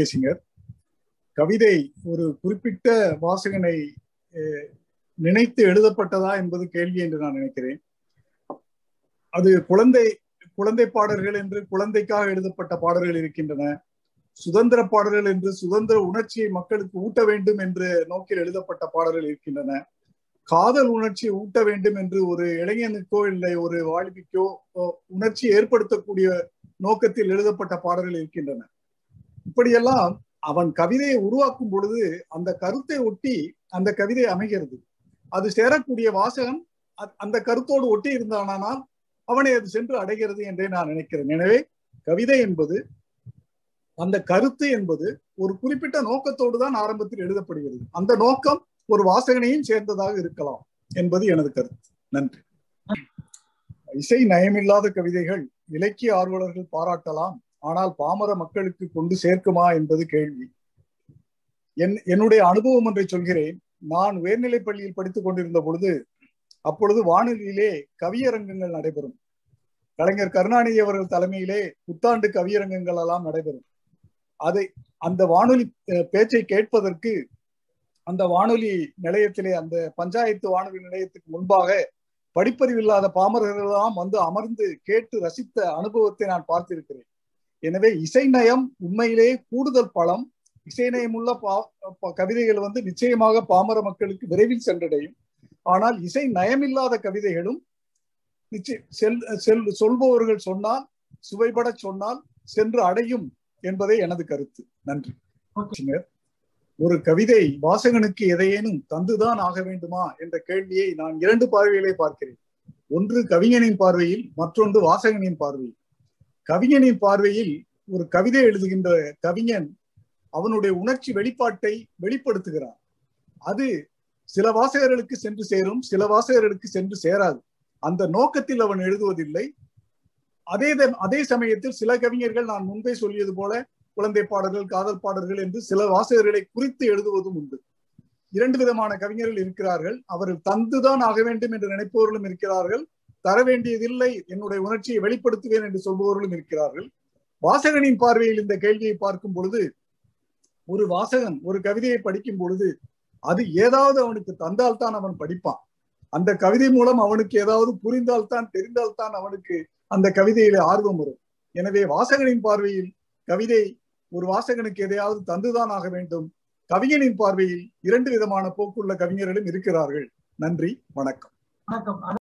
பேசினர். கவிதை ஒரு குறிப்பிட்ட வாசகனை நினைத்து எழுதப்பட்டதா என்பது கேள்வி என்று நான் நினைக்கிறேன். அது குழந்தை பாடல்கள் என்று குழந்தைக்காக எழுதப்பட்ட பாடல்கள் இருக்கின்றன. சுதந்திர பாடல்கள் என்று சுதந்திர உணர்ச்சியை மக்களுக்கு ஊட்ட வேண்டும் என்று நோக்கில் எழுதப்பட்ட பாடல்கள் இருக்கின்றன. காதல் உணர்ச்சியை ஊட்ட வேண்டும் என்று ஒரு இளைஞனுக்கோ இல்லை ஒரு வாழ்க்கைக்கோ உணர்ச்சி ஏற்படுத்தக்கூடிய நோக்கத்தில் எழுதப்பட்ட பாடல்கள் இருக்கின்றன. இப்படியெல்லாம் அவன் கவிதையை உருவாக்கும் பொழுது அந்த கருத்தை ஒட்டி அந்த கவிதை அமைகிறது. அது சேரக்கூடிய வாசகன் அந்த கருத்தோடு ஒட்டி இருந்தானால் அவனை அது சென்று அடைகிறது என்றே நான் நினைக்கிறேன். எனவே கவிதை என்பது, அந்த கருத்து என்பது ஒரு குறிப்பிட்ட நோக்கத்தோடு தான் ஆரம்பத்தில் எழுதப்படுகிறது. அந்த நோக்கம் ஒரு வாசகனையும் சேர்ந்ததாக இருக்கலாம் என்பது எனது கருத்து. நன்றி. இசை நயமில்லாத கவிதைகள் இலக்கிய ஆர்வலர்கள் பாராட்டலாம், ஆனால் பாமர மக்களுக்கு கொண்டு சேர்க்குமா என்பது கேள்வி. என்னுடைய அனுபவம் ஒன்றை சொல்கிறேன். நான் உயர்நிலைப் பள்ளியில் படித்துக் கொண்டிருந்த பொழுது, அப்பொழுது வானொலியிலே கவியரங்கங்கள் நடைபெறும். கலைஞர் கருணாநிதி அவர்கள் தலைமையிலே புத்தாண்டு கவியரங்கங்கள் எல்லாம் நடைபெறும். அந்த வானொலி பேச்சை கேட்பதற்கு அந்த வானொலி நிலையத்திலே, அந்த பஞ்சாயத்து வானொலி நிலையத்துக்கு முன்பாக படிப்பறிவில்லாத பாமரர்கள் எல்லாம் வந்து அமர்ந்து கேட்டு ரசித்த அனுபவத்தை நான் பார்த்திருக்கிறேன். எனவே இசை நயம் உண்மையிலேயே கூடுதல் பலம். இசை நயமுள்ள கவிதைகள் வந்து நிச்சயமாக பாமர மக்களுக்கு விரைவில் சென்றடையும். ஆனால் இசை நயமில்லாத கவிதைகளும் சொல்பவர்கள் சொன்னால், சுவைபட சொன்னால் சென்று அடையும் என்பதே எனது கருத்து. நன்றி. ஒரு கவிதை வாசகனுக்கு எதையேனும் தந்துதான் ஆக வேண்டுமா என்ற கேள்வியை நான் இரண்டு பார்வைகளை பார்க்கிறேன். ஒன்று கவிஞனின் பார்வையில், மற்றொன்று வாசகனின் பார்வையில். கவிஞனின் பார்வையில் ஒரு கவிதை எழுதுகின்ற கவிஞன் அவனுடைய உணர்ச்சி வெளிப்பாட்டை வெளிப்படுத்துகிறான். அது சில வாசகர்களுக்கு சென்று சேரும், சில வாசகர்களுக்கு சென்று சேராது. அந்த நோக்கத்தில் அவன் எழுதுவதில்லை. அதே சமயத்தில் சில கவிஞர்கள், நான் முன்பே சொல்லியது போல, குழந்தை பாடல்கள், காதல் பாடல்கள் என்று சில வாசகர்களை குறித்து எழுதுவதும் உண்டு. இரண்டு விதமான கவிஞர்கள் இருக்கிறார்கள். அவர்கள் தந்துதான் ஆக வேண்டும் என்று நினைப்பவர்களும் இருக்கிறார்கள். தர வேண்டியதில்லை, என்னுடைய உணர்ச்சியை வெளிப்படுத்துவேன் என்று சொல்பவர்களும் இருக்கிறார்கள். வாசகனின் பார்வையில் இந்த கேள்வியை பார்க்கும் பொழுது, ஒரு வாசகன் ஒரு கவிதையை படிக்கும் பொழுது அது ஏதாவது அவனுக்கு தந்தால்தான் அவன் படிப்பான். அந்த கவிதை மூலம் அவனுக்கு ஏதாவது புரிந்தால்தான், தெரிந்தால்தான் அவனுக்கு அந்த கவிதையில ஆர்வம் வரும். எனவே வாசகனின் பார்வையில் கவிதை ஒரு வாசகனுக்கு எதையாவது தந்துதான் ஆக வேண்டும். கவிஞனின் பார்வையில் இரண்டு விதமான போக்குள்ள கவிஞர்களும் இருக்கிறார்கள். நன்றி, வணக்கம்.